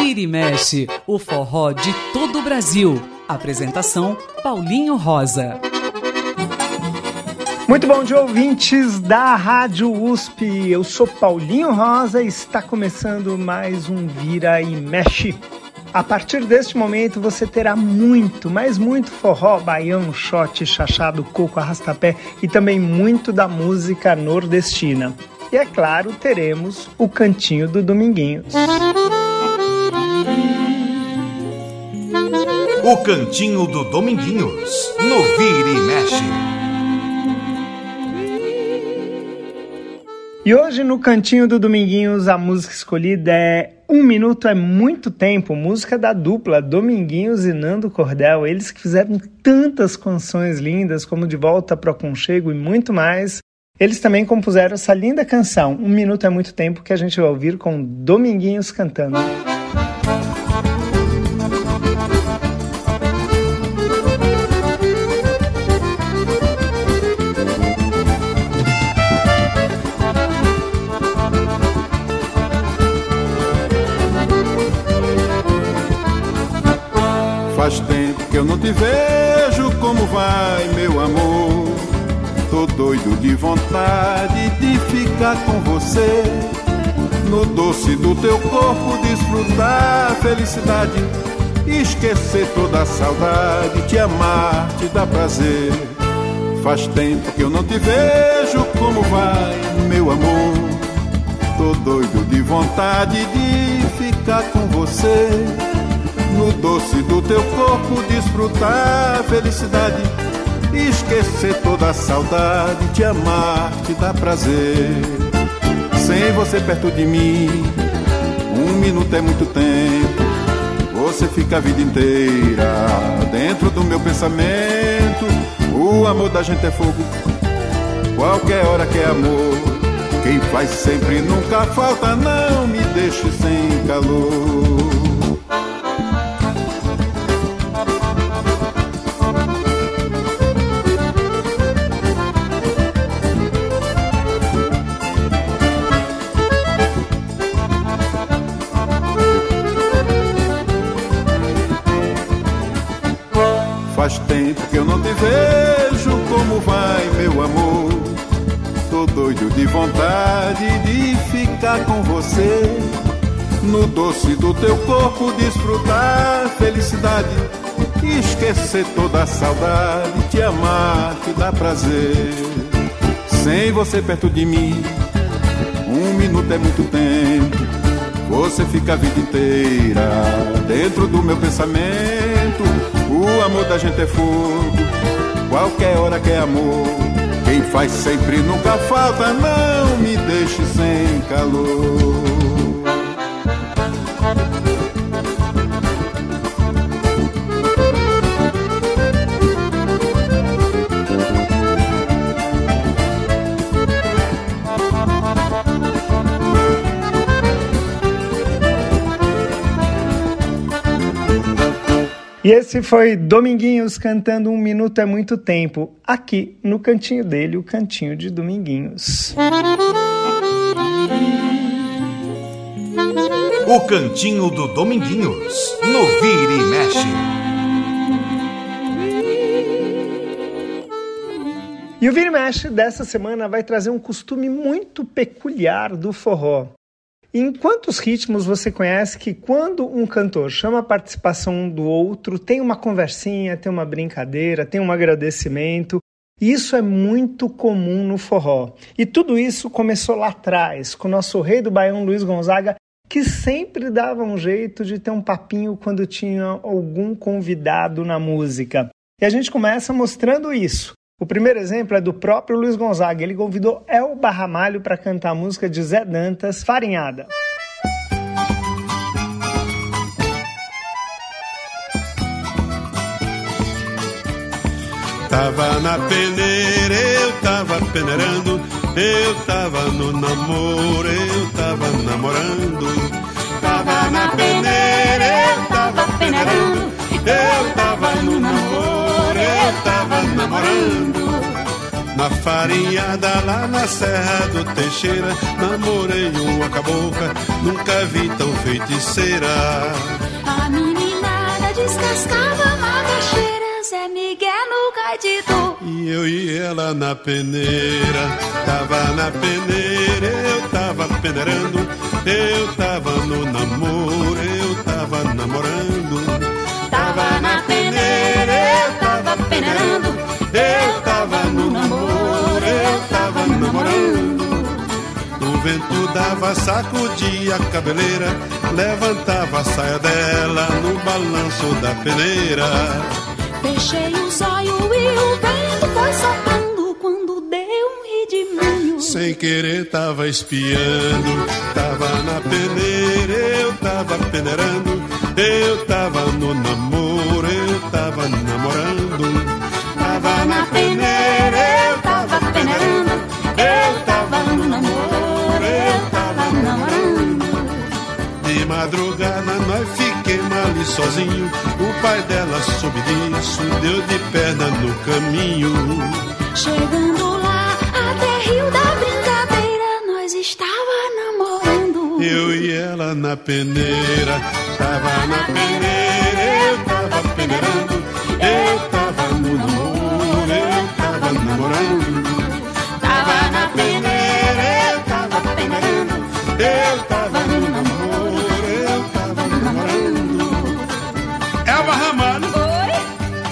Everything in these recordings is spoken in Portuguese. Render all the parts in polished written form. Vira e Mexe, o forró de todo o Brasil. Apresentação, Paulinho Rosa. Muito bom dia, ouvintes da Rádio USP. Eu sou Paulinho Rosa e está começando mais um Vira e Mexe. A partir deste momento você terá muito, mas muito forró, baião, xote, chachado, coco, arrastapé e também muito da música nordestina. E é claro, teremos o Cantinho do Dominguinhos. O Cantinho do Dominguinhos, no Vira e Mexe. E hoje no Cantinho do Dominguinhos a música escolhida é Um Minuto é Muito Tempo, música da dupla Dominguinhos e Nando Cordel. Eles que fizeram tantas canções lindas como De Volta para o Aconchego e muito mais. Eles também compuseram essa linda canção, Um Minuto é Muito Tempo, que a gente vai ouvir com Dominguinhos cantando. Faz tempo que eu não te vejo, como vai, meu amor? Tô doido de vontade de ficar com você, no doce do teu corpo desfrutar a felicidade, esquecer toda a saudade, te amar, te dar prazer. Faz tempo que eu não te vejo, como vai, meu amor? Tô doido de vontade de ficar com você, no doce do teu corpo desfrutar a felicidade, esquecer toda a saudade, te amar, te dar prazer. Sem você perto de mim, um minuto é muito tempo. Você fica a vida inteira dentro do meu pensamento. O amor da gente é fogo, qualquer hora que é amor. Quem faz sempre nunca falta, não me deixe sem calor. Faz tempo que eu não te vejo, como vai, meu amor? Tô doido de vontade de ficar com você, no doce do teu corpo desfrutar a felicidade, esquecer toda a saudade, te amar, te dar prazer. Sem você perto de mim, um minuto é muito tempo. Você fica a vida inteira dentro do meu pensamento. O amor da gente é fogo, qualquer hora que é amor. Quem faz sempre nunca falta, não me deixe sem calor. E esse foi Dominguinhos cantando Um Minuto é Muito Tempo, aqui no cantinho dele, o Cantinho de Dominguinhos. O Cantinho do Dominguinhos, no Vira e Mexe. E o Vira e Mexe dessa semana vai trazer um costume muito peculiar do forró. Em quantos ritmos você conhece que quando um cantor chama a participação um do outro, tem uma conversinha, tem uma brincadeira, tem um agradecimento? Isso é muito comum no forró. E tudo isso começou lá atrás, com o nosso rei do baião Luiz Gonzaga, que sempre dava um jeito de ter um papinho quando tinha algum convidado na música. E a gente começa mostrando isso. O primeiro exemplo é do próprio Luiz Gonzaga. Ele convidou Elba Ramalho para cantar a música de Zé Dantas, Farinhada. Tava na peneira, eu tava peneirando, eu tava no namoro, eu tava namorando. Tava na peneira, eu tava peneirando, eu tava no namoro, eu tava namorando. na farinhada lá na Serra do Teixeira. Namorei uma cabocla, nunca vi tão feiticeira. A meninada descascava macaxeira, Zé Miguel no caidito. E eu e ela na peneira, tava na peneira, eu tava peneirando. Eu tava no namoro, eu tava namorando. Tava na peneira, eu tava peneirando. Eu tava no namoro, eu tava namorando. O vento dava, sacudia a cabeleira, levantava a saia dela no balanço da peneira. Fechei o zóio e o vento foi soprando, quando deu um ridinho. Sem querer tava espiando, tava na peneira, eu tava peneirando. Eu tava no namoro, eu tava namorando. Tava na peneira, eu tava peneirando. Eu tava no namoro, eu tava namorando. De madrugada nós fiquemos ali sozinho. O pai dela soube disso, deu de perna no caminho. Chegando lá, até rio da brincadeira, nós estava namorando. Eu e ela na peneira, tava na peneira, eu tava peneirando. Eu tava no namoro, namorando. Tava na peneira, eu tava peneirando. Eu tava no namoro, eu tava namorando. Elba Ramalho. Oi?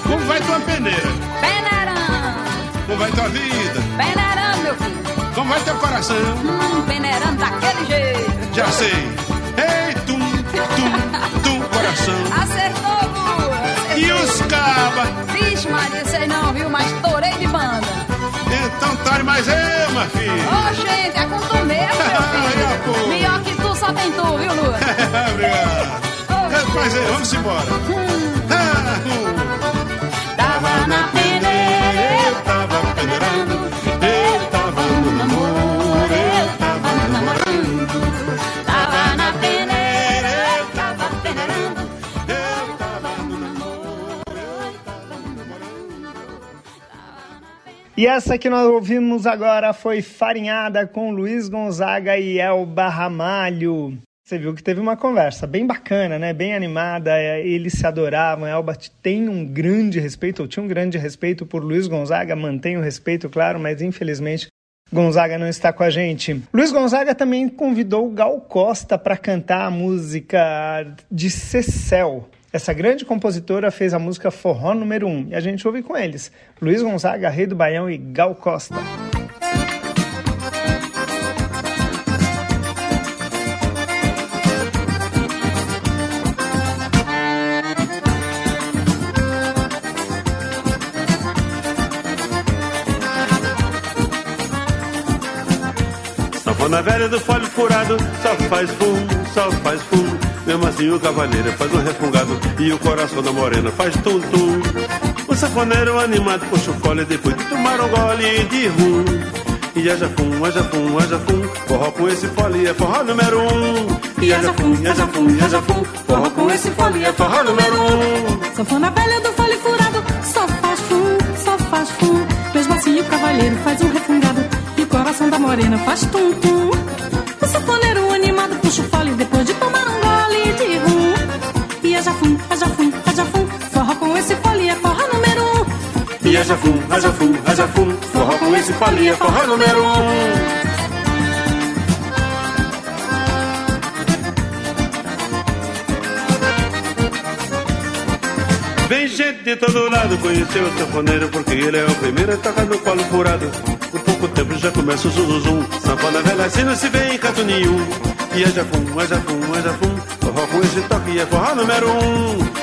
Como vai tua peneira? Peneirando. Como vai tua vida? Peneirando, meu filho. Como vai teu coração? Peneirando daquele jeito. Já sei. Ei, tum, tum, tum, coração. Acertou, Lua. E os cabas? Vixe, Maria, sei não, viu? Mas torei de banda. Então torre mais eu, minha filha. Ô, gente, é com tu mesmo, meu filho. Melhor que tu, só tem tu, viu, Lua? Obrigado. Oh, mas é, vamos embora. Tava na peneira, eu tava peneirando. Eu tava no namoro, eu tava namorando. Tava na peneira, eu tava peneirando. E essa que nós ouvimos agora foi Farinhada com Luiz Gonzaga e Elba Ramalho. Você viu que teve uma conversa bem bacana, né? Bem animada, eles se adoravam. Elba tem um grande respeito, ou tinha um grande respeito por Luiz Gonzaga, mantém o respeito, claro, mas infelizmente Gonzaga não está com a gente. Luiz Gonzaga também convidou Gal Costa para cantar a música de Cecel. Essa grande compositora fez a música Forró Número 1 e a gente ouve com eles, Luiz Gonzaga, Rei do Baião e Gal Costa. Sanfona velha do folho furado, só faz fumo, mesmo assim o cavaleiro faz um refungado e o coração da morena faz tum-tum. O sanfoneiro animado puxa o fole depois de tomar um gole de rum. E haja fum, haja fum, haja fum, forró com esse fole é forró número 1. E haja fum, haja fum, haja fum, forró com esse fole é forró número 1. Sanfona velha do fole furado, só faz fum, mesmo assim o cavaleiro faz um refungado e o coração da morena faz tum-tum. O sanfoneiro animado puxa o fole depois de tomar um gole de rum. E haja fum, haja fum, haja fum, forró com esse fole é forró número 1. E haja fum, haja fum, haja fum, forró com esse fole é forró número 1. Vem gente de todo lado conhecer o sanfoneiro, porque ele é o primeiro a tocar no colo furado. Por pouco tempo já começa o zuzuzum, sanfona velha assim não se vê em canto nenhum. E haja fum, haja fum, haja fum, forró com esse toque é forró número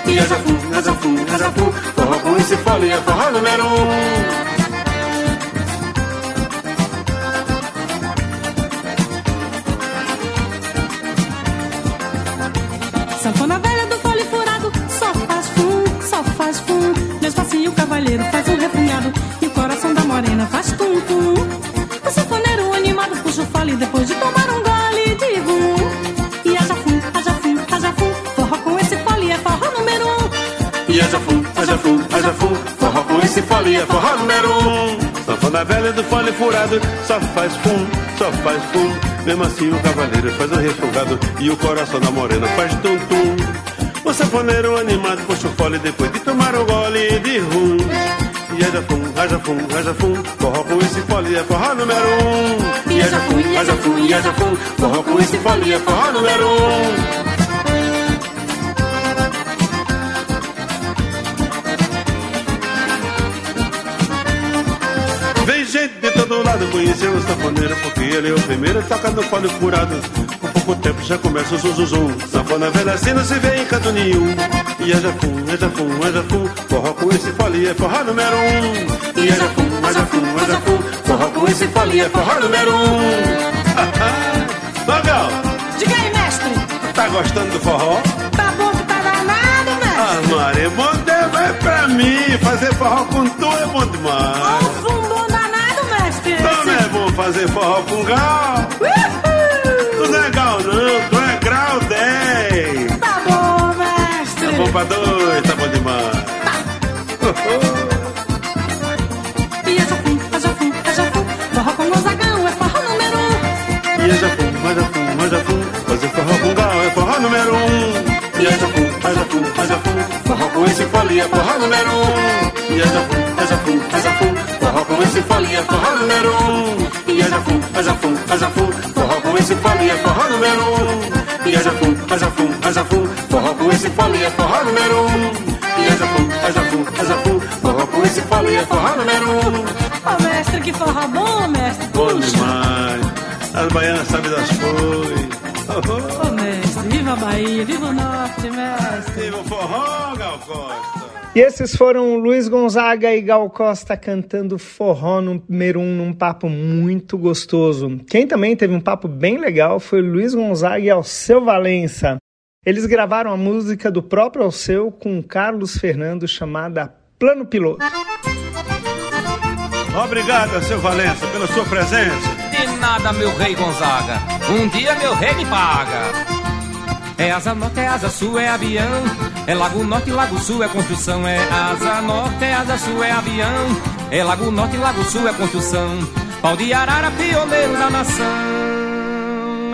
1. E haja fum, haja fum, haja fum, forró com esse fole é forró número 1. Faz um refunhado e o coração da morena faz tum-tum. O sanfoneiro animado puxa o fole depois de tomar um gole de rum. E haja fum, haja fum, haja fum, forró com esse fole é forró número 1. E haja fum, haja fum, haja fum, forró com esse fole é forró número 1. Dona velha do fole furado só faz fum, só faz fum. Mesmo assim o cavaleiro faz um refogado e o coração da morena faz tum-tum. O saponeiro animado puxa o fole depois de tomar um gole de rum. E haja fum, haja fum, haja fum, forró com esse fole é forró número um. E haja fum, haja fum, haja fum, forró com esse fole é forró número um. Gente de todo lado conheceu o sanfoneiro, porque ele é o primeiro, toca no fole furado. Com pouco tempo já começa o zuzuzum. Sanfona velha assim não se vê em canto nenhum. E haja fum, haja fum, haja fum, forró com esse fole é forró número um. E haja fum, haja fum, haja fum, forró com esse fole é forró número um. Gal, diga aí, mestre, tá gostando do forró? Tá bom que tá danado, mestre. Ah, Maria, bom Deus, é pra mim. Fazer forró com tu é bom demais. Oh, fum bom danado, mestre. Também é bom fazer forró com Gal. Tu não é Gal não, tu é grau 10. Tá bom, mestre. Tá bom pra dois, tá bom demais. Tá. E haja fum, forró com Gonzagão é forró número um. E haja fum, haja fum, fazer forró com Gal é forró número um. E haja fum, haja fum, haja fum, forró com esse fole é forró número um. E haja fum, haja fum, haja fum, forró com esse fole é forró número um. E haja fum, haja fum, haja fum, forró com esse fole é forró número um. E haja fum, haja fum, haja fum, forró com esse fole é forró número um. E haja fum, haja fum, haja fum, forró com esse fole é forró número um. Ô mestre, que forró bom, mestre. Bom demais, as baianas sabem das coisas. Ô mestre, viva a Bahia, viva o norte, mestre. Viva o forró, Gal Costa. E esses foram Luiz Gonzaga e Gal Costa cantando Forró Número 1 num papo muito gostoso. Quem também teve um papo bem legal foi Luiz Gonzaga e Alceu Valença. Eles gravaram a música do próprio Alceu com Carlos Fernando chamada Plano Piloto. Obrigado, Alceu Valença, pela sua presença. De nada, meu rei Gonzaga. Um dia meu rei me paga. É asa norte, é asa sul, é avião. É lago norte, lago sul, é construção. É asa norte, é asa sul, é avião. É lago norte, lago sul, é construção. Pau de arara, pioneiro da nação.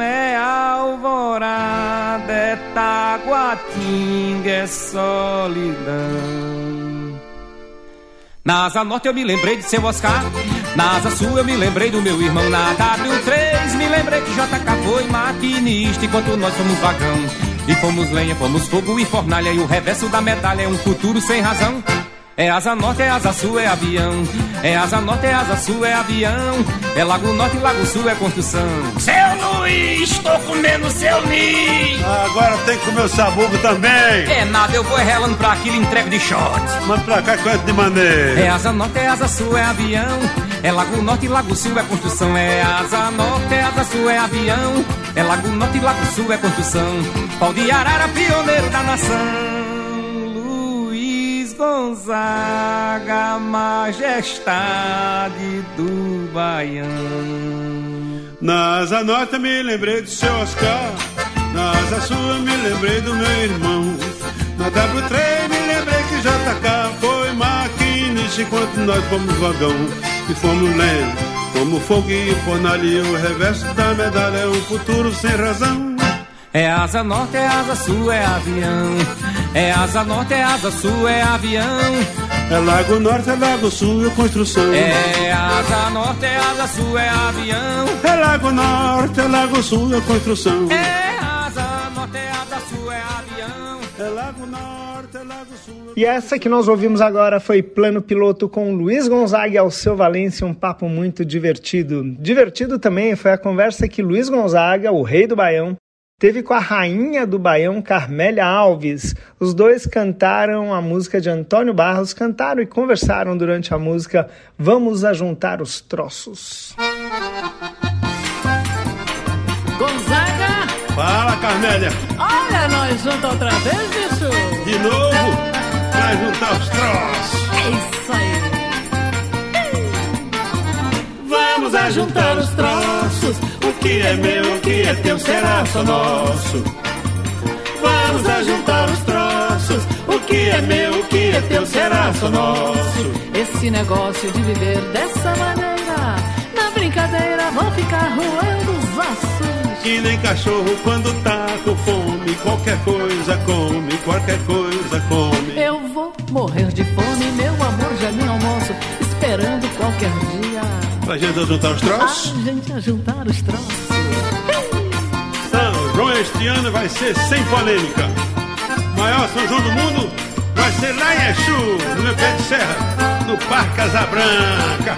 É alvorada, é Taguatinga, é solidão. Na asa norte eu me lembrei de seu Oscar. Na asa sul eu me lembrei do meu irmão. Na W3 me lembrei que JK foi maquinista enquanto nós fomos vagão. E fomos lenha, fomos fogo e fornalha. E o reverso da medalha é um futuro sem razão. É asa norte, é asa sul, é avião. É asa norte, é asa sul, é avião. É lago norte, lago sul, é construção. Seu Luiz, estou comendo seu ninho. Agora tem que comer o sabugo também. É nada, eu vou relando pra aquilo, entrego de shot. Manda pra cá, coisa de maneira. É asa norte, é asa sul, é avião. É lago norte, lago sul, é construção. É asa norte, é asa sul, é avião. É lago norte, lago sul, é construção. Pau de arara, pioneiro da nação. Gonzaga, majestade do baiano. Na asa norte eu me lembrei do seu Oscar. Na asa sul eu me lembrei do meu irmão. Na W3 me lembrei que JK foi maquinista enquanto nós fomos vagão. E fomos lenha, fomos fogo e fornalha. E o reverso da medalha é um futuro sem razão. É asa norte, é asa sul, é avião. É asa norte, é asa sul, é avião. É lago norte, é lago sul, é construção. É asa norte, é asa sul, é avião. É lago norte, é lago sul, é construção. É asa norte, é asa sul, é avião. É lago norte, é lago sul. E essa que nós ouvimos agora foi Plano Piloto com Luiz Gonzaga e Alceu Valença. Um papo muito divertido. Divertido também foi a conversa que Luiz Gonzaga, o rei do Baião, teve com a rainha do Baião, Carmélia Alves. Os dois cantaram a música de Antônio Barros, cantaram e conversaram durante a música Vamos a Juntar os Troços. Gonzaga! Fala, Carmélia! Olha, nós juntos outra vez, bicho! De novo, pra juntar os troços! É isso aí! Vamos a juntar os troços. O que é meu, o que é teu, será só nosso. Vamos a juntar os troços. O que é meu, o que é teu, será só nosso. Esse negócio de viver dessa maneira que nem cachorro quando tá com fome. Qualquer coisa come, qualquer coisa come. Eu vou morrer de fome, meu amor, já me almoço, esperando qualquer dia pra gente juntar os troços? A gente a juntar os troços. São João este ano vai ser sem polêmica. Maior São João do mundo vai ser lá em Exu, no meu pé de serra, no Parque Casa Branca.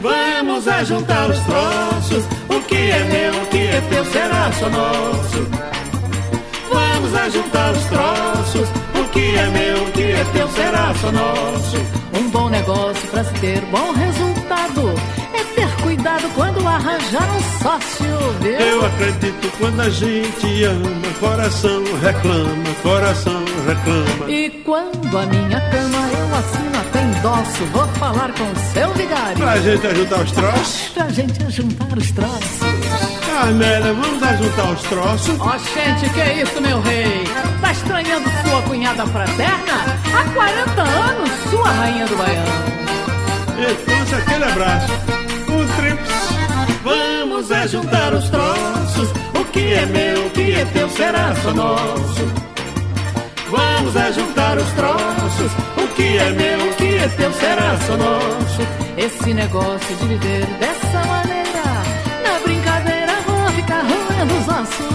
Vamos a juntar os troços, o que é meu, o que é teu, será só nosso. Vamos a juntar os troços, o que é meu, o que é teu, será só nosso. Um bom negócio pra se ter bom resultado é ter cuidado quando arranjar um sócio, viu? Eu acredito quando a gente ama, coração reclama, coração reclama. E quando a minha cama eu assino até endosso, vou falar com o seu vigário. Pra gente ajuntar os troços? Pra gente ajuntar os troços. Carmélia, vamos ajuntar os troços? Ó, gente, que é isso, meu rei? Tá estranhando sua cunhada fraterna? Há 40 anos, sua rainha do Baiano. Então, se aquele abraço, um tríplice. Vamos ajuntar os troços, o que é meu, o que é teu, será só nosso. Vamos a juntar os troços, o que é meu, o que é teu, será só nosso. Esse negócio de viver dessa maneira, na brincadeira vão ficar roendo os ossos.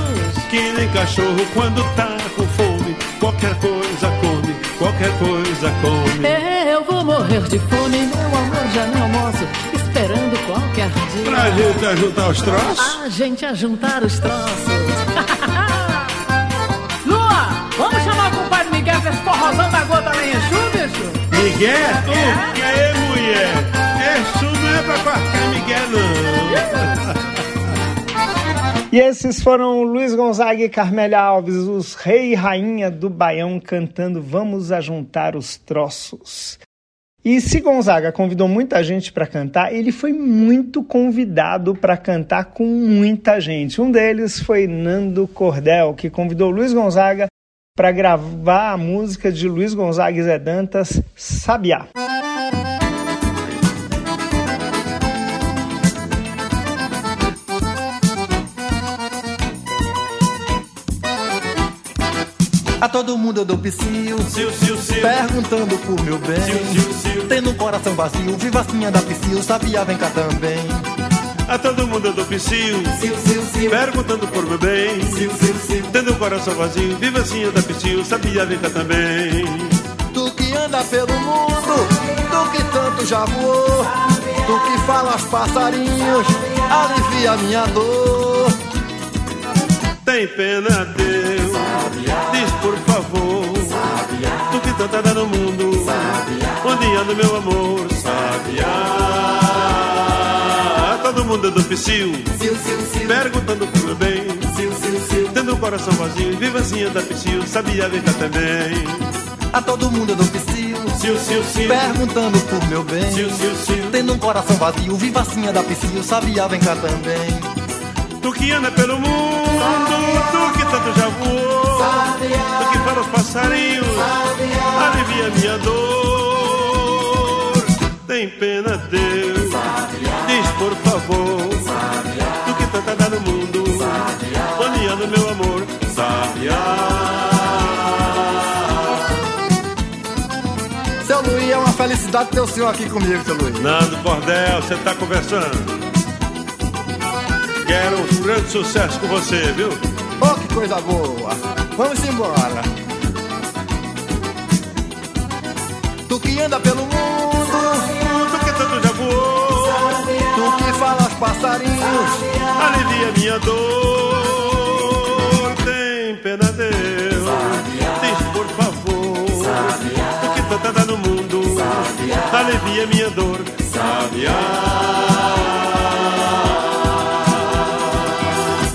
Que nem cachorro quando tá com fome, qualquer coisa come, qualquer coisa come. Eu vou morrer de fome, meu amor, já me almoço, esperando qualquer dia pra gente a juntar os troços? A gente a juntar os troços. Vamos chamar o compadre Miguel pra esse forrozão da gota lá em Exu, bicho? Miguel? É. Que é, mulher? Exu não é pra parcar Miguel, não. E esses foram Luiz Gonzaga e Carmélia Alves, os rei e rainha do Baião, cantando Vamos a Juntar os Troços. E se Gonzaga convidou muita gente pra cantar, ele foi muito convidado pra cantar com muita gente. Um deles foi Nando Cordel, que convidou Luiz Gonzaga para gravar a música de Luiz Gonzaga e Zé Dantas, Sabiá. A todo mundo eu dou psiu, siu, siu, siu, perguntando por meu bem, siu, siu, siu, tendo um coração vazio, vivacinha da psiu, Sabiá vem cá também. A todo mundo eu dou psiu, siu, siu, siu, perguntando por meu bem, siu, siu, siu, tendo o coração vazio, vivacinha da psiu, Sabiá vem cá também. Tu que anda pelo mundo, tu que tanto já voou, tu que fala aos passarinhos, alivia minha dor. Tem pena Deus, diz por favor, tu que tanto anda no mundo, onde anda meu amor, Sabiá. Todo mundo do psiu, siu, siu, siu, perguntando pro meu bem, siu, siu, siu, tendo o coração vazio, vivazinha da psiu, Sabiá vem cá também. A todo mundo do psiu, siu, siu, siu, perguntando por meu bem, siu, siu, siu, tendo um coração vazio, vivacinha da psiu, Sabiá vem cá também. Tu que anda pelo mundo, Sabiá, tu que tanto já voou, Sabiá, tu que fala aos passarinhos, Sabiá, alivia minha dor. Tem pena Deus, Sabiá, diz por favor, Sabiá, tu que tanto anda no mundo, olhando meu amor, Sabiá. Seu Luiz, é uma felicidade ter o senhor aqui comigo, seu Luiz. Nando Cordel, você tá conversando. Quero um grande sucesso com você, viu? Oh, que coisa boa. Vamos embora. Tu que anda pelo mundo, tu que tanto já voou, tu que fala aos passarinhos, alivia minha dor. Tem pena Deus, diz por favor, Sabiá, tu que tanto anda no mundo, Sabiá, alivia minha dor, Sabiá.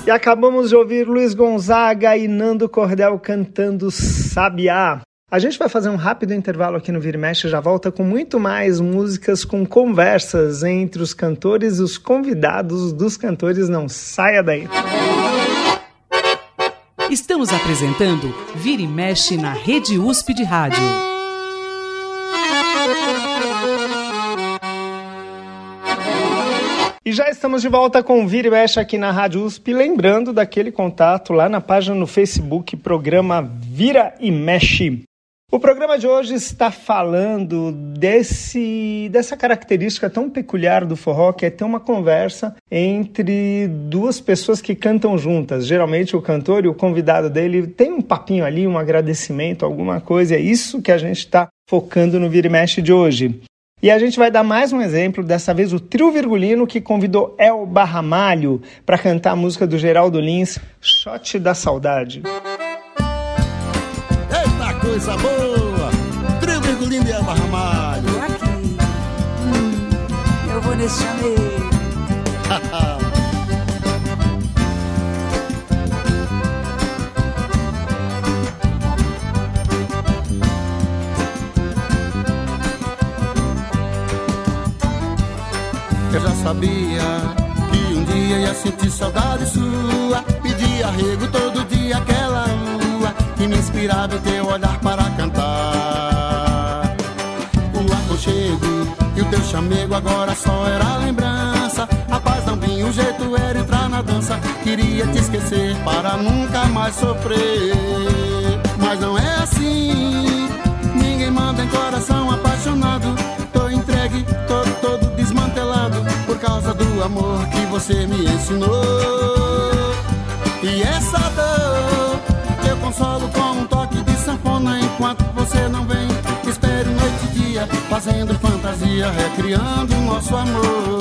E acabamos de ouvir Luiz Gonzaga e Nando Cordel cantando Sabiá. A gente vai fazer um rápido intervalo aqui no Vira e Mexe, já volta com muito mais músicas com conversas entre os cantores e os convidados dos cantores. Não saia daí! Estamos apresentando Vira e Mexe na Rede USP de Rádio. E já estamos de volta com o Vira e Mexe aqui na Rádio USP. Lembrando daquele contato lá na página no Facebook, programa Vira e Mexe. O programa de hoje está falando dessa característica tão peculiar do forró, que é ter uma conversa entre duas pessoas que cantam juntas. Geralmente o cantor e o convidado dele tem um papinho ali, um agradecimento, alguma coisa. É isso que a gente está focando no Vira e Mexe de hoje. E a gente vai dar mais um exemplo, dessa vez o Trio Virgulino, que convidou Elba Ramalho para cantar a música do Geraldo Lins, Xote da Saudade. Coisa boa, Trio Virgulino e Elba Ramalho. Tô aqui, eu vou nesse chameiro. Eu já sabia que um dia ia sentir saudade sua, pedir arrego todo dia aquela que me inspirava em teu olhar para cantar. O aconchego e o teu chamego agora só era lembrança. A paz não vinha, o jeito era entrar na dança. Queria te esquecer para nunca mais sofrer, mas não é assim. Ninguém manda em coração apaixonado. Tô entregue, todo desmantelado por causa do amor que você me ensinou. E essa dor eu consolo com um toque de sanfona. Enquanto você não vem, espero noite e dia, fazendo fantasia, recriando o nosso amor.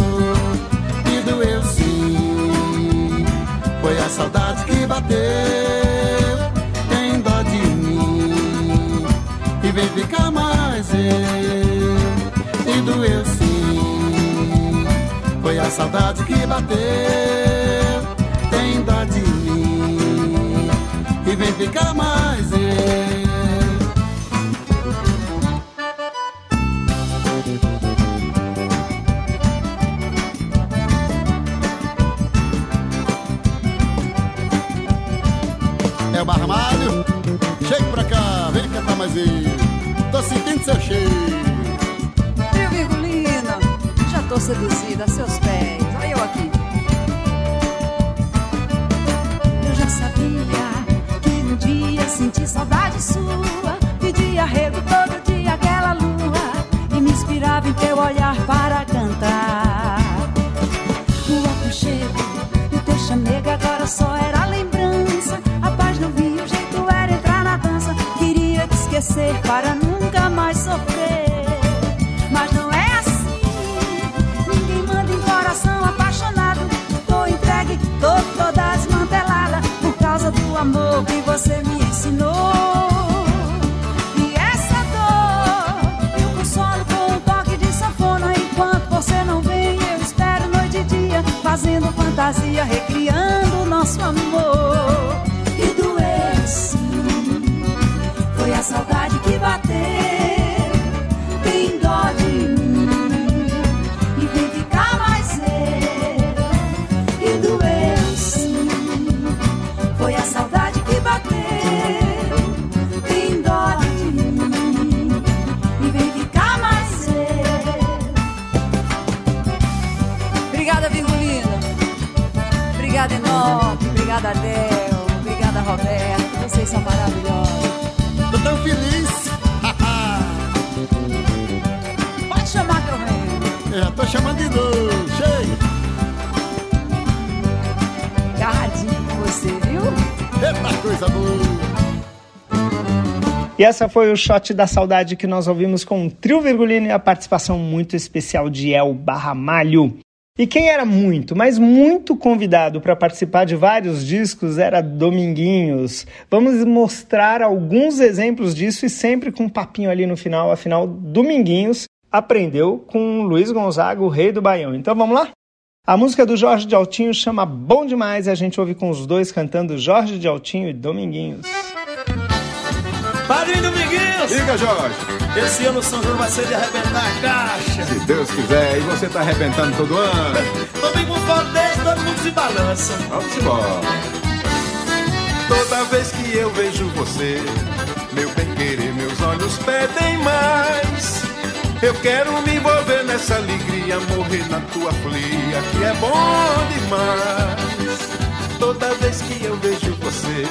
E doeu sim, foi a saudade que bateu. Tem dó de mim e vem ficar mais eu. E doeu sim, foi a saudade que bateu. Tem dó de mim e vem ficar mais eu. É o Barmalho, chega pra cá, vem cantar mais eu. Tô sentindo seu cheiro. Meu Virgulina, já tô seduzida a seus pés. Olha eu aqui. Eu já sabia um dia senti saudade sua, pedi arrego todo dia aquela lua, e me inspirava em teu olhar para cantar. O aconchego e o teu chamego agora só era lembrança. A paz não vinha, o jeito era entrar na dança. Queria te esquecer para nunca mais sofrer, mas não é assim. Ninguém manda em coração apaixonado. Tô entregue, toda desmantelada por causa do amor que você me ensinou. E essa dor eu consolo com um toque de sanfona. Enquanto você não vem, eu espero noite e dia, fazendo fantasia, recriando o nosso amor. E doeu sim, foi a saudade que bateu. Tem dó de mim e vem ficar mais eu. E doeu sim, foi a saudade. Tem dó de mim e vem ficar mais eu. Obrigada, Virgulino. Obrigada, Enoque. Obrigada, Adel. Obrigada, Roberto. Vocês são maravilhosos. Tô tão feliz. Pode chamar que eu venho. Já tô chamando de novo. Chega. Agarradinho com você, viu? Eita, coisa boa. E essa foi o Shot da Saudade que nós ouvimos com o Trio Virgulino e a participação muito especial de Elba Ramalho. E quem era muito, mas muito convidado para participar de vários discos era Dominguinhos. Vamos mostrar alguns exemplos disso e sempre com um papinho ali no final. Afinal, Dominguinhos aprendeu com Luiz Gonzaga, o rei do Baião. Então vamos lá? A música do Jorge de Altinho chama Bom Demais, e a gente ouve com os dois cantando, Jorge de Altinho e Dominguinhos. Padrinho Dominguinhos! Diga, Jorge! Esse ano o São João vai ser de arrebentar a caixa. Se Deus quiser, e você tá arrebentando todo ano. Domingo foto desse, todo mundo se balança. Vamos embora. Toda vez que eu vejo você, meu bem querer, meus olhos pedem mais. Eu quero me envolver nessa alegria, morrer na tua folia, que é bom demais. Toda vez que eu vejo você,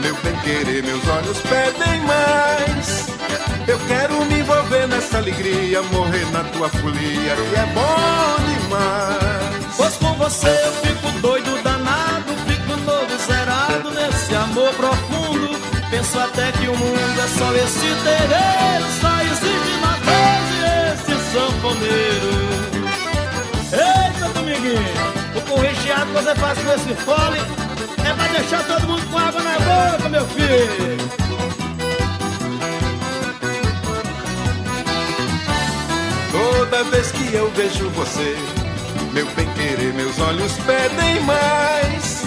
meu bem querer, meus olhos pedem mais. Eu quero me envolver nessa alegria, morrer na tua folia, que é bom demais. Pois com você eu fico doido, danado, fico novo, zerado nesse amor profundo. Penso até que o mundo é só esse terreiro, só existe na frente esse sanfoneiro. Eita, Dominguinho, o pão recheado que você faz com esse fole é pra deixar todo mundo com água na boca, meu filho. Toda vez que eu vejo você, meu bem querer, meus olhos pedem mais.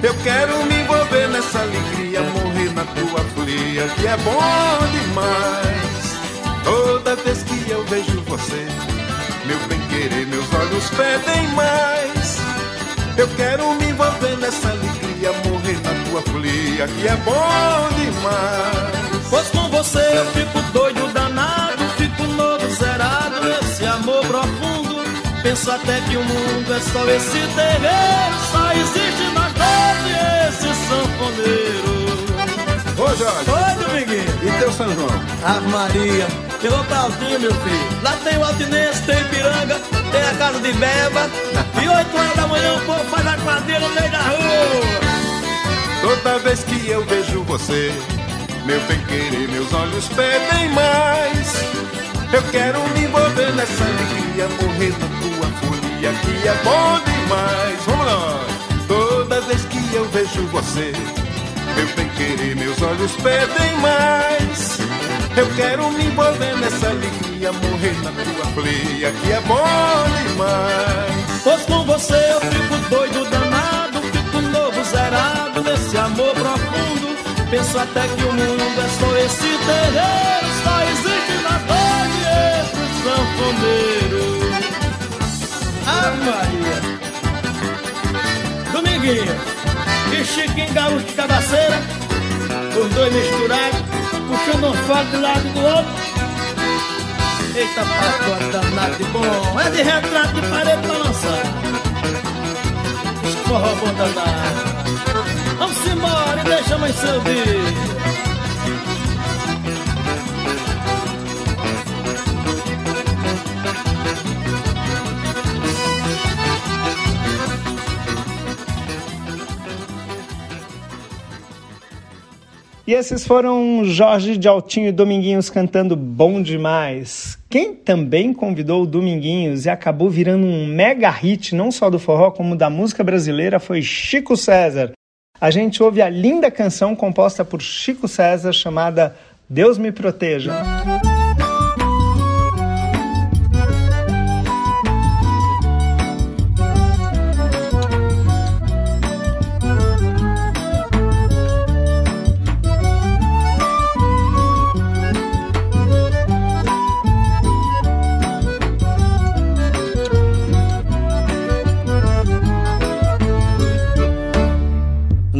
Eu quero me envolver nessa alegria, morrer na tua folia, que é bom demais. Toda vez que eu vejo você, meu bem querer, meus olhos pedem mais. Eu quero me envolver nessa alegria, morrer na tua folia, que é bom demais. Pois com você eu fico doido, danado, fico novo, zerado nesse amor profundo. Penso até que o mundo é só esse terreiro, só existe na tarde esse sanfoneiro. Ô Jorge! Oi, Dominguinho! E teu São João? Ave Maria! Que localzinho, meu filho! Lá tem o Altinense, tem Ipiranga, tem a casa de Beba. E 8 horas da manhã o povo faz a quadrilha no meio da rua. Toda vez que eu vejo você, meu bem querer, meus olhos pedem mais. Eu quero me envolver nessa alegria, morrer na tua folia, que é bom demais. Vamos lá! Toda vez que eu vejo você, meu bem querer, meus olhos pedem mais. Eu quero me envolver nessa alegria, morrer na tua folia, que é bom demais. Pois com você eu fico doido, danado, fico novo, zerado nesse amor profundo. Penso até que o mundo é só esse terreiro, só existe na tarde esse sanfoneiro. Ah, Maria! Dominguinho e Chiquinho Gaúcho de Cabaceira, os dois misturados, puxando um fogo do lado do outro. Eita, pacote danado de bom, é de retrato de parede pra lançar. Forró bom danado. Vamos embora e deixa mais subir. E esses foram Jorge de Altinho e Dominguinhos cantando Bom Demais. Quem também convidou o Dominguinhos e acabou virando um mega hit, não só do forró, como da música brasileira, foi Chico César. A gente ouve a linda canção composta por Chico César chamada Deus Me Proteja.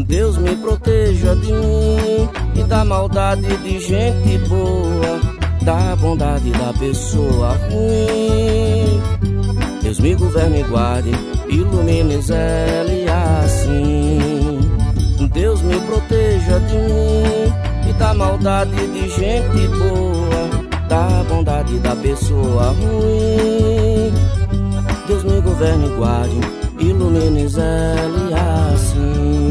Deus me proteja de mim e da maldade de gente boa, da bondade da pessoa ruim. Deus me governe e guarde, ilumine, zele assim. Deus me proteja de mim e da maldade de gente boa, da bondade da pessoa ruim. Deus me governe e guarde, ilumine, zele assim.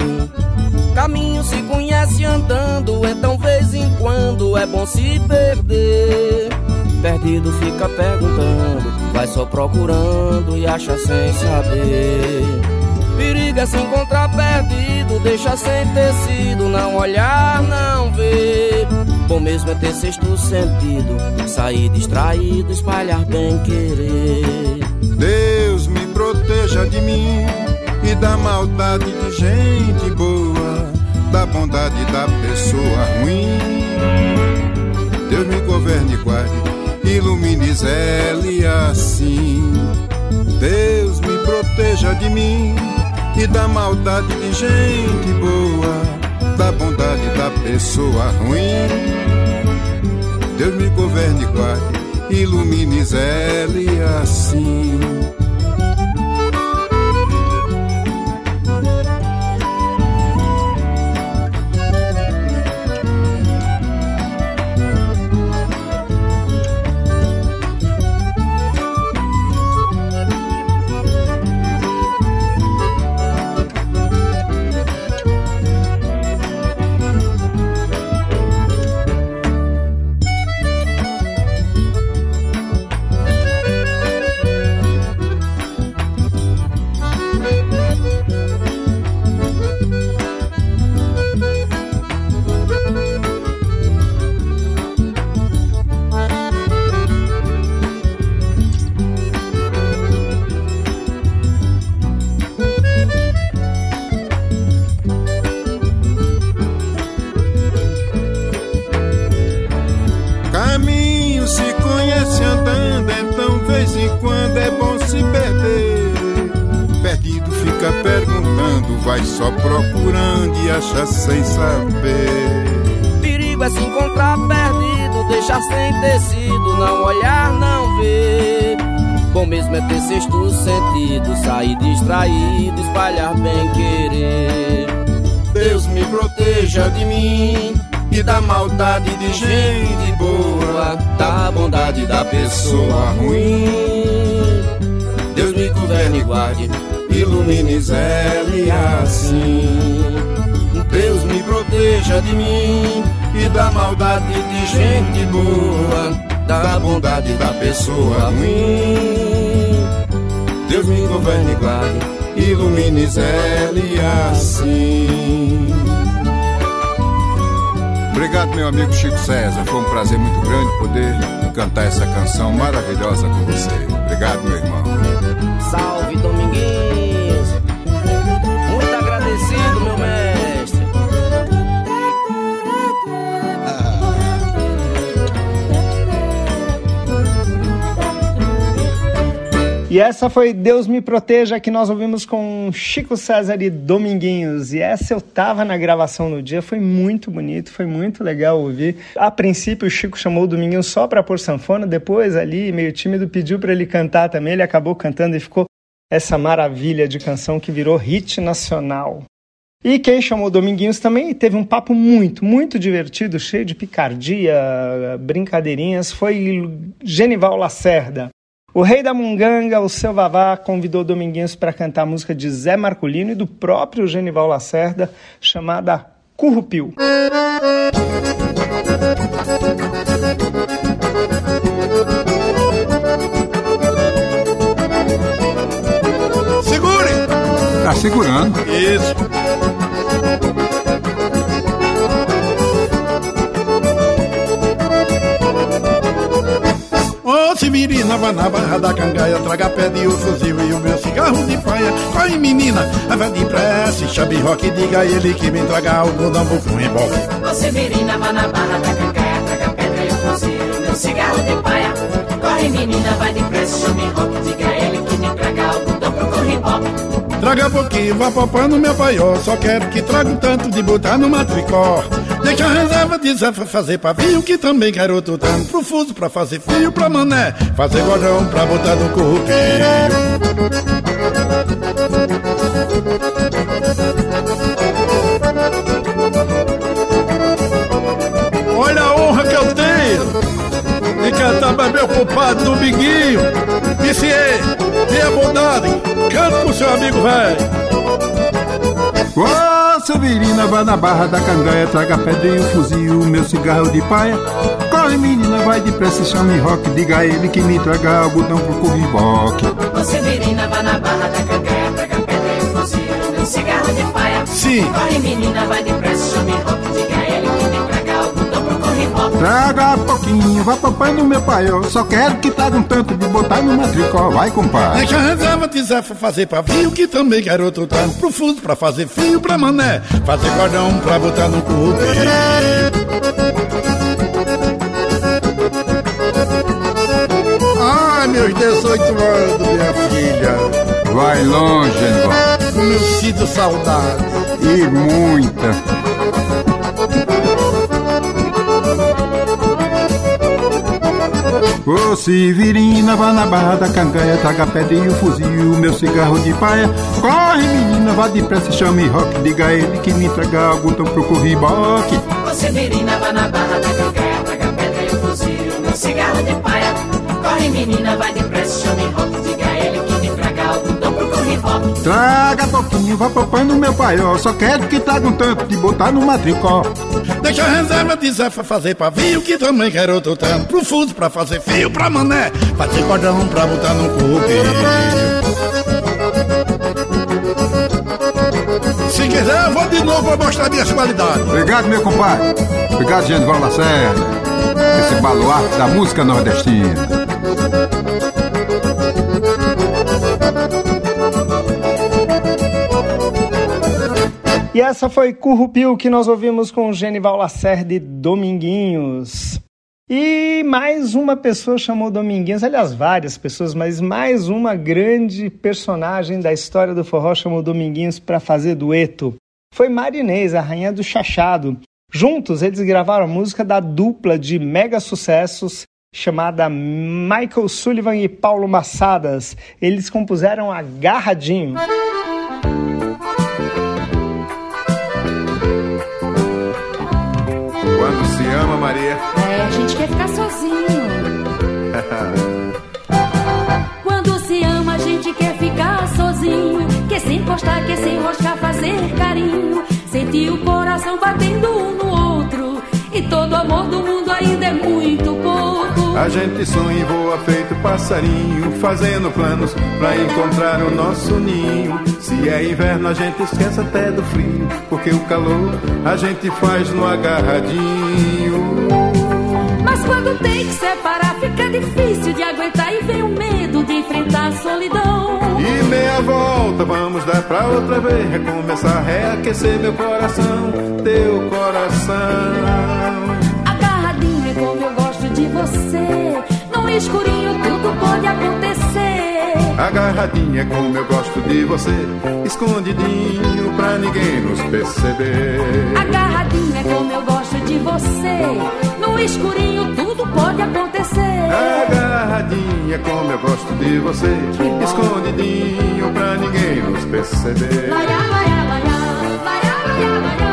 Caminho se conhece andando, então vez em quando é bom se perder. Perdido fica perguntando, vai só procurando e acha sem saber. Perigo é se encontrar perdido, deixa sem tecido, não olhar, não ver. Bom mesmo é ter sexto sentido, sair distraído, espalhar bem querer. Deus me proteja de mim e da maldade de gente boa, da bondade da pessoa ruim. Deus me governe e guarde, ilumine, zele assim. Deus me proteja de mim e da maldade de gente boa, da bondade da pessoa ruim. Deus me governe e guarde, ilumines ela e assim. Só procurando e acha sem saber. Perigo é se encontrar perdido, deixar sem tecido, não olhar, não ver. Bom mesmo é ter sexto sentido, sair distraído, espalhar bem querer. Deus me proteja de mim e da maldade de gente boa, da bondade da pessoa ruim. Deus me governe e guarde, ilumines ela e assim. Deus me proteja de mim e da maldade de gente boa, da bondade da pessoa ruim. Deus me governe e guarde, ilumines ela e assim. Obrigado, meu amigo Chico César. Foi um prazer muito grande poder cantar essa canção maravilhosa com você. Obrigado, meu irmão. Salve, Dominguinhos. E essa foi Deus Me Proteja, que nós ouvimos com Chico César e Dominguinhos. E essa eu tava na gravação no dia, foi muito bonito, foi muito legal ouvir. A princípio o Chico chamou o Dominguinhos só pra pôr sanfona, depois ali, meio tímido, pediu pra ele cantar também, ele acabou cantando e ficou essa maravilha de canção que virou hit nacional. E quem chamou o Dominguinhos também teve um papo muito, muito divertido, cheio de picardia, brincadeirinhas, foi Genival Lacerda. O rei da munganga, o seu Vavá, convidou Dominguinhos para cantar a música de Zé Marculino e do próprio Genival Lacerda, chamada Currupiu. Segure! Tá segurando. Isso. Se mirina, na barra da cangaia, traga pé de o fuzil e o meu cigarro de paia. Vai menina, vai depressa, chame rock, diga a ele que me traga algo da bucum e boque. Você mirina, na barra da cangaia, traga pedra e o fuzil e o meu cigarro de paia. Corre menina, vai depressa, chame rock, diga a ele que me traga algo da bucum e boque. Traga pouquinho, vá poupando meu paió, só quero que traga um tanto de botar numa tricó. Deixa a reserva de Zé fazer pavio, que também quero tutano pro fuso, pra fazer fio, pra mané, fazer guarão, pra botar no curruqueiro. Olha a honra que eu tenho de cantar pra meu compadre Dominguinho. Disse ei, tenha bondade, canta pro seu amigo velho. Seu menina, vai na barra da cangaia, traga pedra e o fuzil, meu cigarro de paia. Corre menina, vai depressa, chame rock, diga a ele que me traga algodão pro corriboque. Você menina, vai na barra da cangaia, traga pedra e o fuzil, meu cigarro de paia. Sim. Corre menina, vai depressa, chame rock, diga a ele que me traga algodão pro corriboque. Traga pouquinho, vai poupando meu paió, só quero que traga um tanto de botar numa tricó, vai compadre. Deixa a reserva de Zé fazer pavio, que também quero outro tanto pro fuso, pra fazer fio, pra mané, fazer cordão pra botar no cu. Ai, meus 18 anos, minha filha. Vai longe, irmão. Como eu sinto saudade. E muita. Ô Severina, vá na barra da cangaia, traga a pedra e o fuzil, meu cigarro de paia. Corre menina, vá depressa, chame rock, diga a ele que me entrega algo, então procura riboque. Ô Severina, vá na barra da cangaia, traga a pedra e o fuzil, meu cigarro de paia. Corre menina, vá depressa, chame rock, diga a ele que me entrega algo, então procura riboque. Traga pouquinho, vá poupando meu paió, só quero que traga um tanto de botar no matricó. Deixa a reserva de Zé pra fazer pavio, que também quero outro tanto pro fuso, pra fazer fio, pra mané, fazer cordão pra botar no corpo. Se quiser eu vou de novo pra mostrar minhas qualidades. Obrigado meu compadre, obrigado Genival Lacerda, esse baluarte da música nordestina. E essa foi Currupiu, que nós ouvimos com Genival Lacerda e Dominguinhos. E mais uma pessoa chamou Dominguinhos, aliás, várias pessoas, mas mais uma grande personagem da história do forró chamou Dominguinhos para fazer dueto. Foi Marinês, a rainha do chachado. Juntos, eles gravaram a música da dupla de mega sucessos chamada Michael Sullivan e Paulo Massadas. Eles compuseram Agarradinho. Quando se ama, Maria. É, a gente quer ficar sozinho. Quando se ama, a gente quer ficar sozinho. Quer se encostar, quer se enroscar, fazer carinho. Sentir o coração batendo um no outro. E todo amor do mundo ainda é muito pouco. A gente sonha e voa feito passarinho, fazendo planos pra encontrar o nosso ninho. Se é inverno a gente esquece até do frio, porque o calor a gente faz no agarradinho. Mas quando tem que separar fica difícil de aguentar, e vem o medo de enfrentar a solidão. E meia volta vamos dar pra outra vez, recomeçar, reaquecer meu coração, teu coração. Como eu gosto de você, no escurinho tudo pode acontecer. Agarradinha como eu gosto de você, escondidinho pra ninguém nos perceber. Agarradinha como eu gosto de você, no escurinho tudo pode acontecer. Agarradinha como eu gosto de você, escondidinho pra ninguém nos perceber. Laiá, laiá, laiá, laiá, laiá, laiá.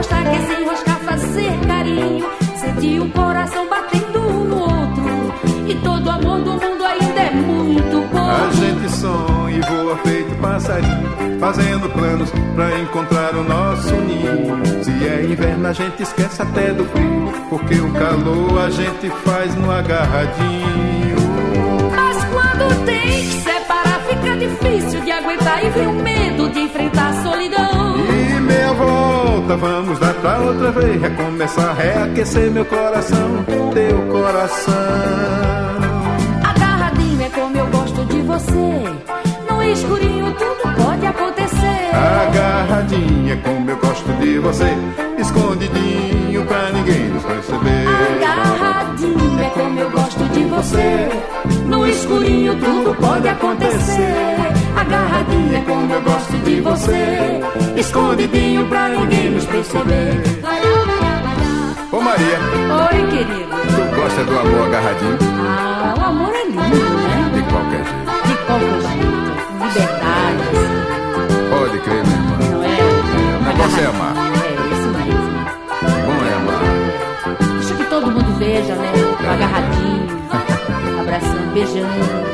Quer se enroscar, fazer carinho, sentir o coração batendo um no outro, e todo amor do mundo ainda é muito pouco. A gente sonha e voa feito passarinho, fazendo planos pra encontrar o nosso ninho. Se é inverno a gente esquece até do frio, porque o calor a gente faz no agarradinho. Mas quando tem que separar fica difícil de aguentar, e vem o medo de enfrentar a solidão. E meia volta vamos dar pra outra vez, recomeçar, reaquecer meu coração, teu coração. Agarradinho é como eu gosto de você, no escurinho tudo pode acontecer. Agarradinho é como eu gosto de você, escondidinho pra ninguém nos perceber. Agarradinho é como eu gosto de você, no escurinho tudo pode acontecer. Agarradinha é como eu gosto de você, escondidinho pra ninguém nos perceber. Ô Maria. Oi querido. Tu gosta do amor agarradinho? Ah, o amor é lindo, né? De qualquer jeito. De qualquer jeito, liberdade. Pode crer, minha irmã. Não é? O negócio é amar. É isso mesmo. Bom é amar. Deixa que todo mundo veja, né? Agarradinho, abraçando, beijando.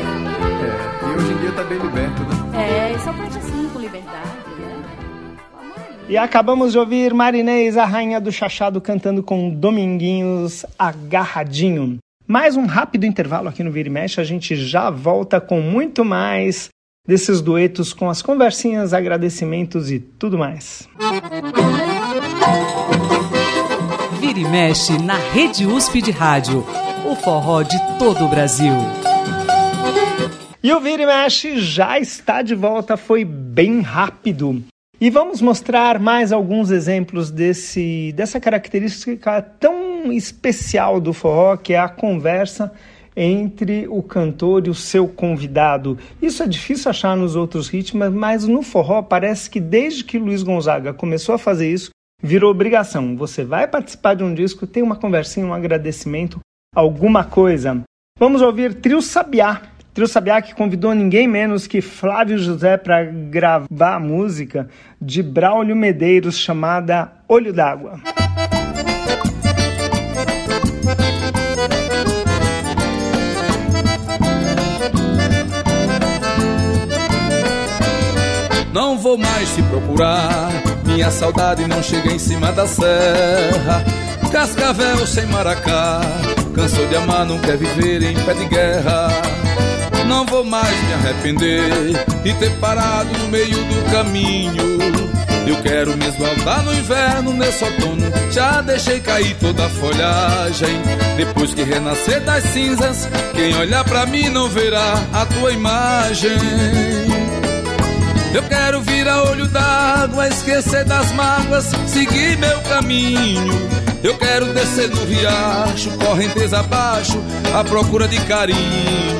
Hoje em dia tá bem liberto, né? É, só pode assim, com liberdade, né? E acabamos de ouvir Marinês, a rainha do chachado, cantando com Dominguinhos, Agarradinho. Mais um rápido intervalo aqui no Vira e Mexe, a gente já volta com muito mais desses duetos, com as conversinhas, agradecimentos e tudo mais. Vira e Mexe na Rede USP de Rádio, o forró de todo o Brasil. E o Vira e Mexe já está de volta, foi bem rápido. E vamos mostrar mais alguns exemplos dessa característica tão especial do forró, que é a conversa entre o cantor e o seu convidado. Isso é difícil achar nos outros ritmos, mas no forró parece que desde que Luiz Gonzaga começou a fazer isso, virou obrigação. Você vai participar de um disco, tem uma conversinha, um agradecimento, alguma coisa. Vamos ouvir Trio Sabiá. Trio Sabiá que convidou ninguém menos que Flávio José para gravar a música de Braulio Medeiros chamada Olho d'Água. Não vou mais te procurar, minha saudade não chega em cima da serra. Cascavel sem maracá, cansou de amar, não quer viver em pé de guerra. Não vou mais me arrepender e ter parado no meio do caminho. Eu quero me esbaldar no inverno, nesse outono já deixei cair toda a folhagem. Depois que renascer das cinzas, quem olhar pra mim não verá a tua imagem. Eu quero virar olho d'água, esquecer das mágoas, seguir meu caminho. Eu quero descer no riacho, correnteza abaixo, à procura de carinho.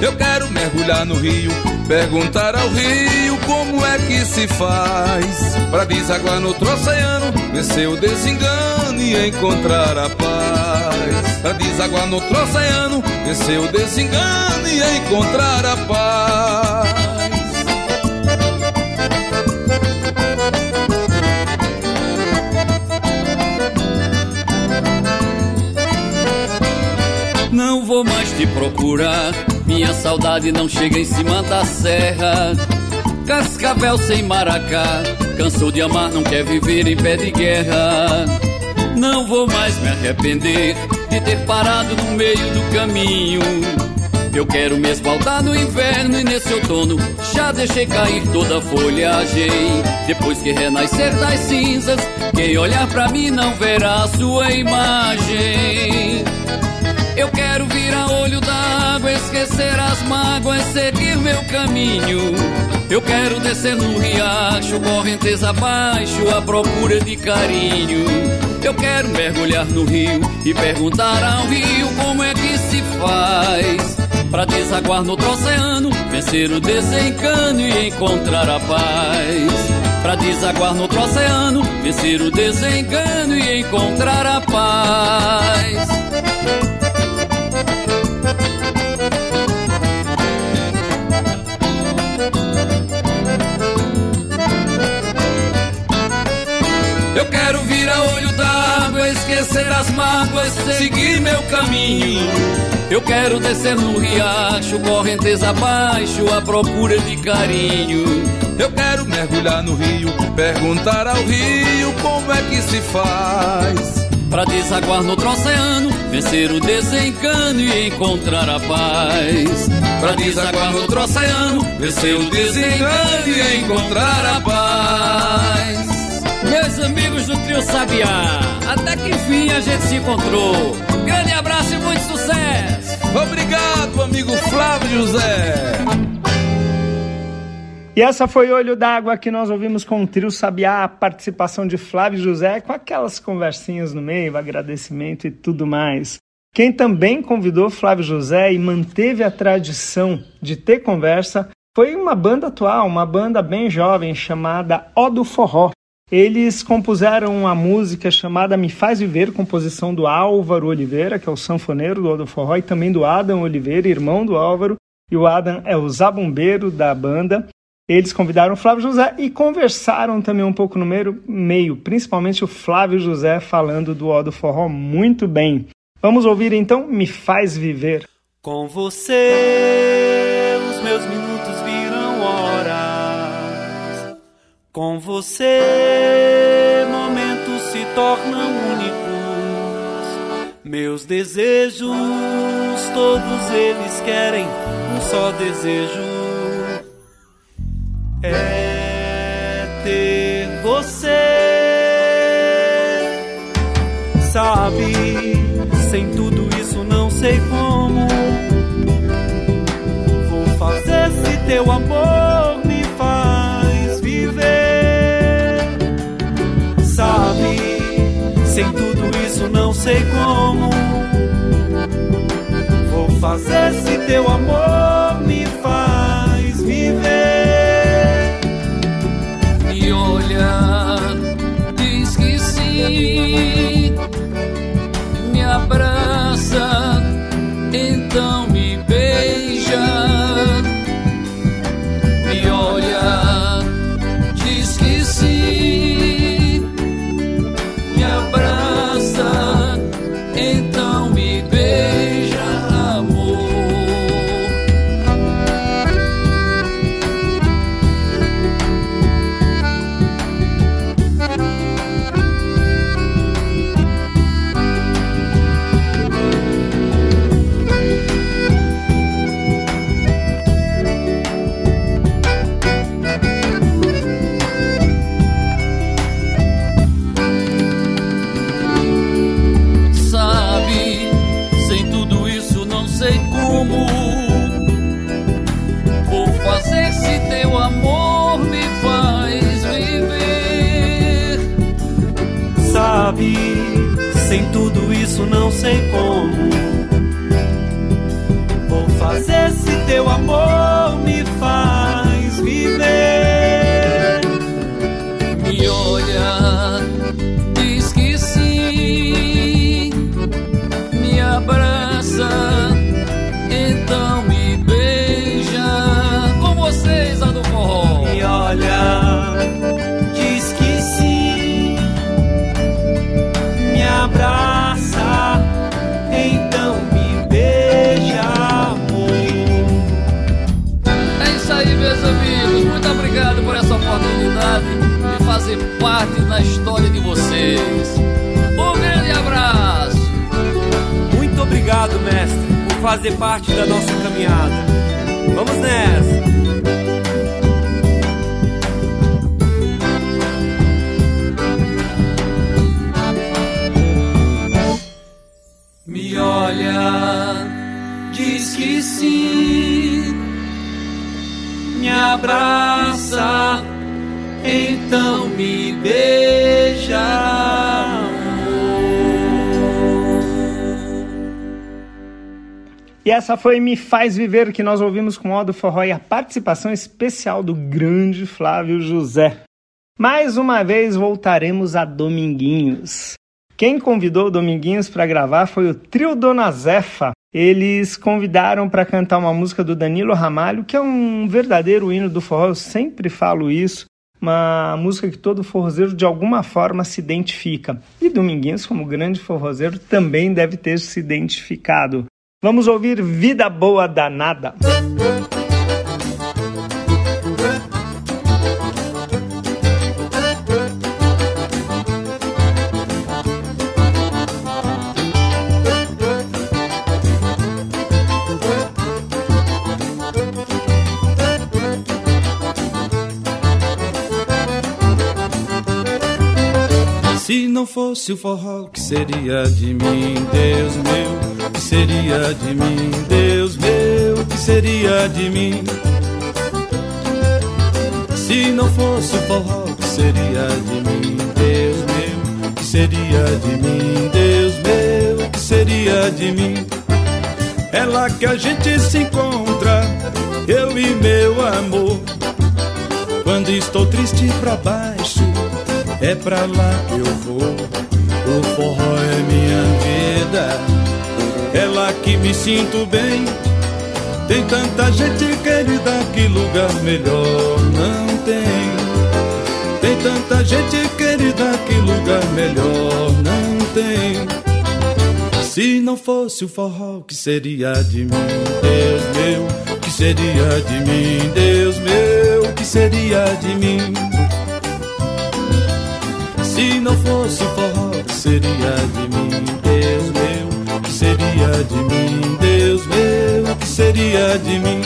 Eu quero mergulhar no rio, perguntar ao rio como é que se faz pra desaguar no outro oceano, vencer o desengano e encontrar a paz. Pra desaguar no outro oceano, vencer o desengano e encontrar a paz. Não vou mais te procurar, minha saudade não chega em cima da serra. Cascavel sem maracá, cansou de amar, não quer viver em pé de guerra. Não vou mais me arrepender de ter parado no meio do caminho. Eu quero me esbaldar no inverno e nesse outono já deixei cair toda a folhagem. Depois que renascer das cinzas, quem olhar pra mim não verá a sua imagem. Eu quero virar olho d'água, esquecer as mágoas, seguir meu caminho. Eu quero descer no riacho, correnteza abaixo, à procura de carinho. Eu quero mergulhar no rio e perguntar ao rio como é que se faz pra desaguar no outro oceano, vencer o desencano e encontrar a paz. Pra desaguar no outro oceano, vencer o desencano e encontrar a paz. Eu quero virar olho d'água, esquecer as mágoas, seguir meu caminho. Eu quero descer no riacho, correnteza abaixo, à procura de carinho. Eu quero mergulhar no rio, perguntar ao rio como é que se faz pra desaguar no outro oceano, vencer o desencano e encontrar a paz. Pra desaguar no outro oceano, vencer o desencano e encontrar a paz. Meus amigos do Trio Sabiá, até que enfim a gente se encontrou. Grande abraço e muito sucesso! Obrigado, amigo Flávio José! E essa foi Olho d'Água que nós ouvimos com o Trio Sabiá, a participação de Flávio José, com aquelas conversinhas no meio, agradecimento e tudo mais. Quem também convidou Flávio José e manteve a tradição de ter conversa foi uma banda atual, uma banda bem jovem, chamada Ó do Forró. Eles compuseram uma música chamada Me Faz Viver, composição do Álvaro Oliveira, que é o sanfoneiro do Ó do Forró, e também do Adam Oliveira, irmão do Álvaro, e o Adam é o zabumbeiro da banda. Eles convidaram o Flávio José e conversaram também um pouco no meio, principalmente o Flávio José falando do Ó do Forró muito bem. Vamos ouvir então Me Faz Viver. Com você os meus minutos viram horas. Com você, momentos se tornam únicos. Meus desejos, todos eles querem um só desejo: é ter você. Sabe, sem tudo isso não sei como vou fazer se teu amor me faz viver. Sem tudo isso não sei como vou fazer nós, esse teu amor me faz viver. Me olha, diz que sim, me abraça, então me beija. Me olha, diz que sim, me abraça, então me beija, amor. Sem tudo isso não sei como vou fazer se teu amor me faz viver. Me olha, diz que sim, me abraça, então me beija. Com vocês, Ó do Forró. Me olha, abraça, então me beija, amor. É isso aí, meus amigos. Muito obrigado por essa oportunidade de fazer parte da história de vocês. Um grande abraço. Muito obrigado, mestre, por fazer parte da nossa caminhada. Vamos nessa. Me olha, diz que sim, me abraça, então me beija. E essa foi Me Faz Viver, que nós ouvimos com Ó do Forró e a participação especial do grande Flávio José. Mais uma vez voltaremos a Dominguinhos. Quem convidou o Dominguinhos para gravar foi o Trio Dona Zefa. Eles convidaram para cantar uma música do Danilo Ramalho, que é um verdadeiro hino do forró, eu sempre falo isso, uma música que todo forrozeiro de alguma forma se identifica. E Dominguinhos, como grande forrozeiro, também deve ter se identificado. Vamos ouvir Vida Boa Danada. Se não fosse o forró, que seria de mim, Deus meu? Que seria de mim, Deus meu? Que seria de mim? Se não fosse o forró, que seria de mim, Deus meu? Que seria de mim, Deus meu? Que seria de mim? É lá que a gente se encontra, eu e meu amor. Quando estou triste pra baixo, é pra lá que eu vou. O forró é minha vida, é lá que me sinto bem. Tem tanta gente querida, que lugar melhor não tem. Tem tanta gente querida, que lugar melhor não tem. Se não fosse o forró, que seria de mim, Deus meu? Que seria de mim, Deus meu? Que seria de mim? Se não fosse o forró, que seria de mim, Deus meu? Que seria de mim, Deus meu? Que seria de mim?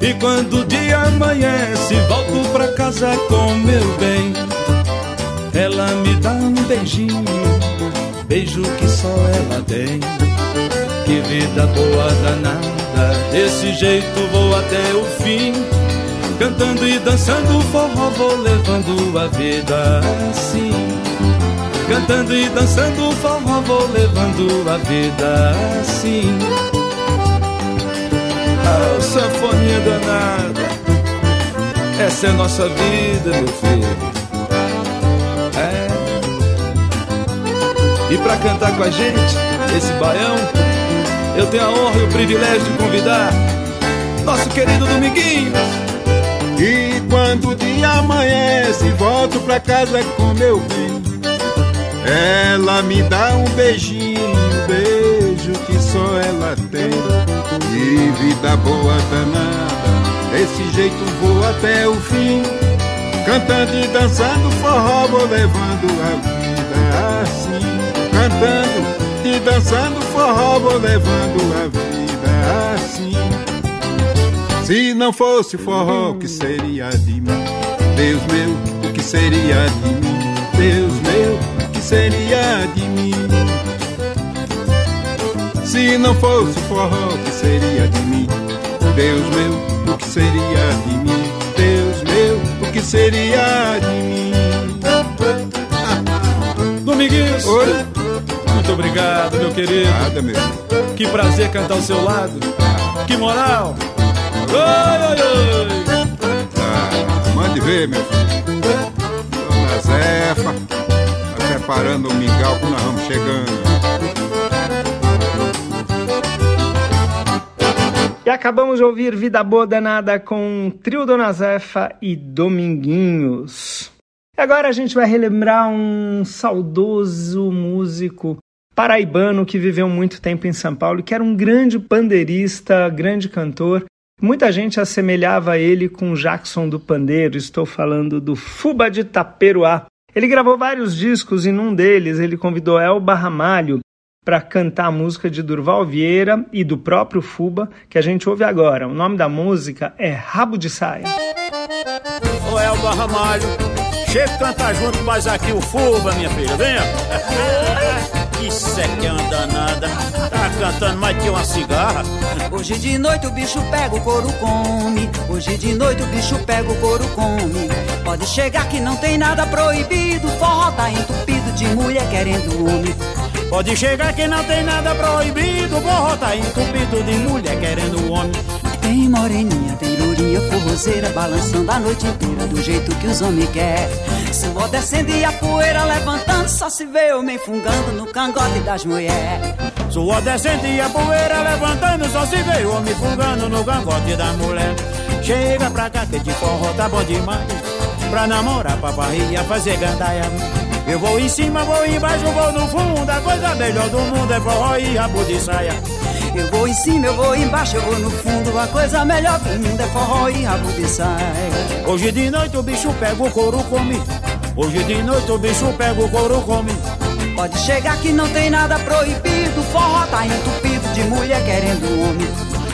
E quando o dia amanhece, volto pra casa com meu bem. Ela me dá um beijinho, beijo que só ela tem. Que vida boa danada, desse jeito vou até o fim. Cantando e dançando forró, vou levando a vida assim. Cantando e dançando forró, vou levando a vida assim. Oh, sanfoninha danada, essa é a nossa vida, meu filho. É. E pra cantar com a gente, esse baião, eu tenho a honra e o privilégio de convidar nosso querido Dominguinhos. E quando o dia amanhece, volto pra casa com meu bem. Ela me dá um beijinho, um beijo que só ela tem. E vida boa danada, desse jeito vou até o fim. Cantando e dançando forró, vou levando a vida assim. Cantando e dançando forró, vou levando a vida assim. Se não fosse forró, o que seria de mim? Deus meu, o que seria de mim? Deus meu, seria de mim. Se não fosse forró, o que seria de mim? Deus meu, o que seria de mim? Deus meu, o que seria de mim? Dominguinhos, oi. Muito obrigado, meu querido. Nada, meu. Que prazer cantar ao seu lado. Que moral. Oi, oi, oi. Ah, mande ver, meu filho. Dona Zefa parando o mingau que nós vamos chegando. E acabamos de ouvir Vida Boa Danada com Trio Dona Zefa e Dominguinhos. E agora a gente vai relembrar um saudoso músico paraibano que viveu muito tempo em São Paulo, que era um grande pandeirista, grande cantor. Muita gente assemelhava ele com Jackson do Pandeiro. Estou falando do Fuba de Taperoá. Ele gravou vários discos e num deles ele convidou Elba Ramalho para cantar a música de Durval Vieira e do próprio Fuba, que a gente ouve agora. O nome da música é Rabo de Saia. Ô Elba Ramalho, chega de cantar junto, mas aqui o Fuba, minha filha, venha. Isso é que é uma danada, tá cantando mais que uma cigarra. Hoje de noite o bicho pega, o couro come. Hoje de noite o bicho pega, o couro come. Pode chegar que não tem nada proibido, forró tá entupido de mulher querendo homem. Pode chegar que não tem nada proibido, forró tá entupido de mulher querendo homem. Tem moreninha, tem lourinha, forrozeira, balançando a noite inteira do jeito que os homens querem. Suor descendo e a poeira levantando, só se vê homem fungando no cangote das mulheres. Suor descendo e a poeira levantando, só se vê homem fungando no cangote das mulheres. Chega pra cá que de forró tá bom demais, pra namorar, pra barriga, fazer gandaia. Eu vou em cima, vou embaixo, vou no fundo, a coisa melhor do mundo é forró e rabo de saia. Eu vou em cima, eu vou embaixo, eu vou no fundo, a coisa melhor do mundo é forró e rabo de saia. Hoje de noite o bicho pega, o couro come. Hoje de noite o bicho pega, o couro come. Pode chegar que não tem nada proibido, forró tá entupido de mulher querendo homem.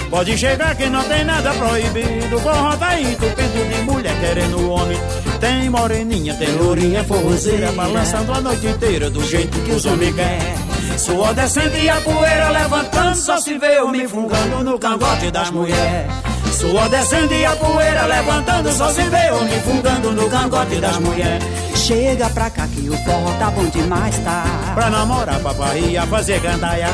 Pode chegar que não tem nada proibido, forró tá entupido de mulher querendo homem. Tem moreninha, tem lourinha, forrozeira, balançando a noite inteira do jeito que os homens querem. Suor descendo e a poeira levantando, só se vê homem fungando no cangote das mulheres. Suor descendo e a poeira levantando, só se vê homem fungando no cangote das mulheres. Chega pra cá que o forró tá bom demais, tá? Pra namorar, papai, ia fazer gandaia.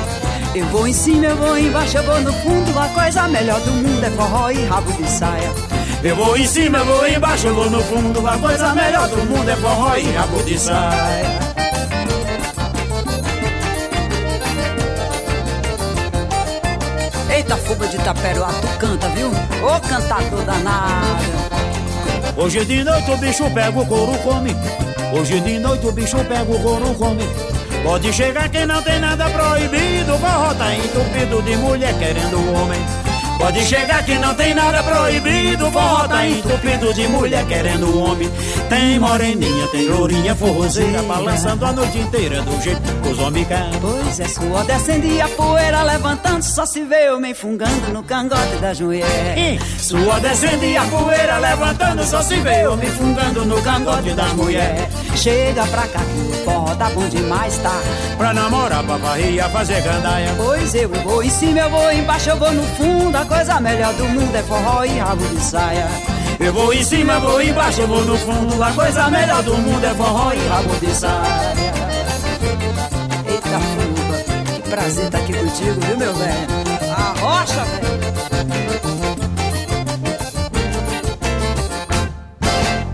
Eu vou em cima, eu vou embaixo, eu vou no fundo, a coisa melhor do mundo é forró e rabo de saia. Eu vou em cima, eu vou embaixo, eu vou no fundo, a coisa melhor do mundo é forró e rabo de saia. Eita, Fuba de Taperoá, tu canta, viu? Ô, cantador danado. Hoje de noite o bicho pega, o couro come. Hoje de noite o bicho pega, o couro come. Pode chegar que não tem nada proibido, forró tá entupido de mulher querendo homem. Pode chegar que não tem nada proibido, forró tá entupido de mulher querendo homem. Tem moreninha, tem lourinha, forrozeira, balançando a noite inteira do jeito que os homens querem. Pois é, suor descendo e a poeira levantando, só se vê homem fungando no cangote das mulheres. Suor descendo e a poeira levantando, só se vê homem fungando no cangote das mulheres. Chega pra cá que o forró tá bom demais, tá? Pra namorar, pra barriga, fazer gandaia. Pois eu vou em cima, eu vou embaixo, eu vou no fundo, a coisa melhor do mundo é forró e rabo de saia. Eu vou em cima, eu vou embaixo, eu vou no fundo, a coisa melhor do mundo é forró e rabo de saia. Eita, Fuba, que prazer tá aqui contigo, viu, meu velho? Arrocha, velho.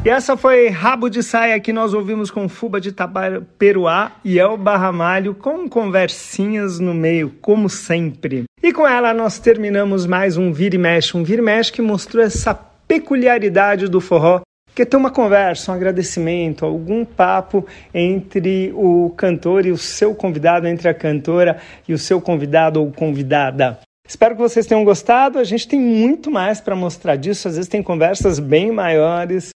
E essa foi Rabo de Saia, que nós ouvimos com Fuba de Taperoá e Elba Ramalho, com conversinhas no meio, como sempre. E com ela nós terminamos mais um Vira e Mexe. Um Vira e Mexe que mostrou essa peculiaridade do forró, que é ter uma conversa, um agradecimento, algum papo entre o cantor e o seu convidado, entre a cantora e o seu convidado ou convidada. Espero que vocês tenham gostado. A gente tem muito mais para mostrar disso. Às vezes tem conversas bem maiores.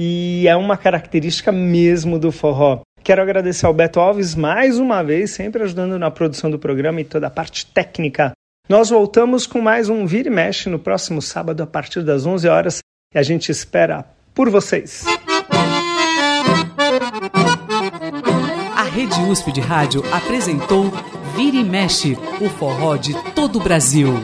E é uma característica mesmo do forró. Quero agradecer ao Beto Alves mais uma vez, sempre ajudando na produção do programa e toda a parte técnica. Nós voltamos com mais um Vira e Mexe no próximo sábado, a partir das 11 horas. E a gente espera por vocês. A Rede USP de Rádio apresentou Vira e Mexe, o forró de todo o Brasil.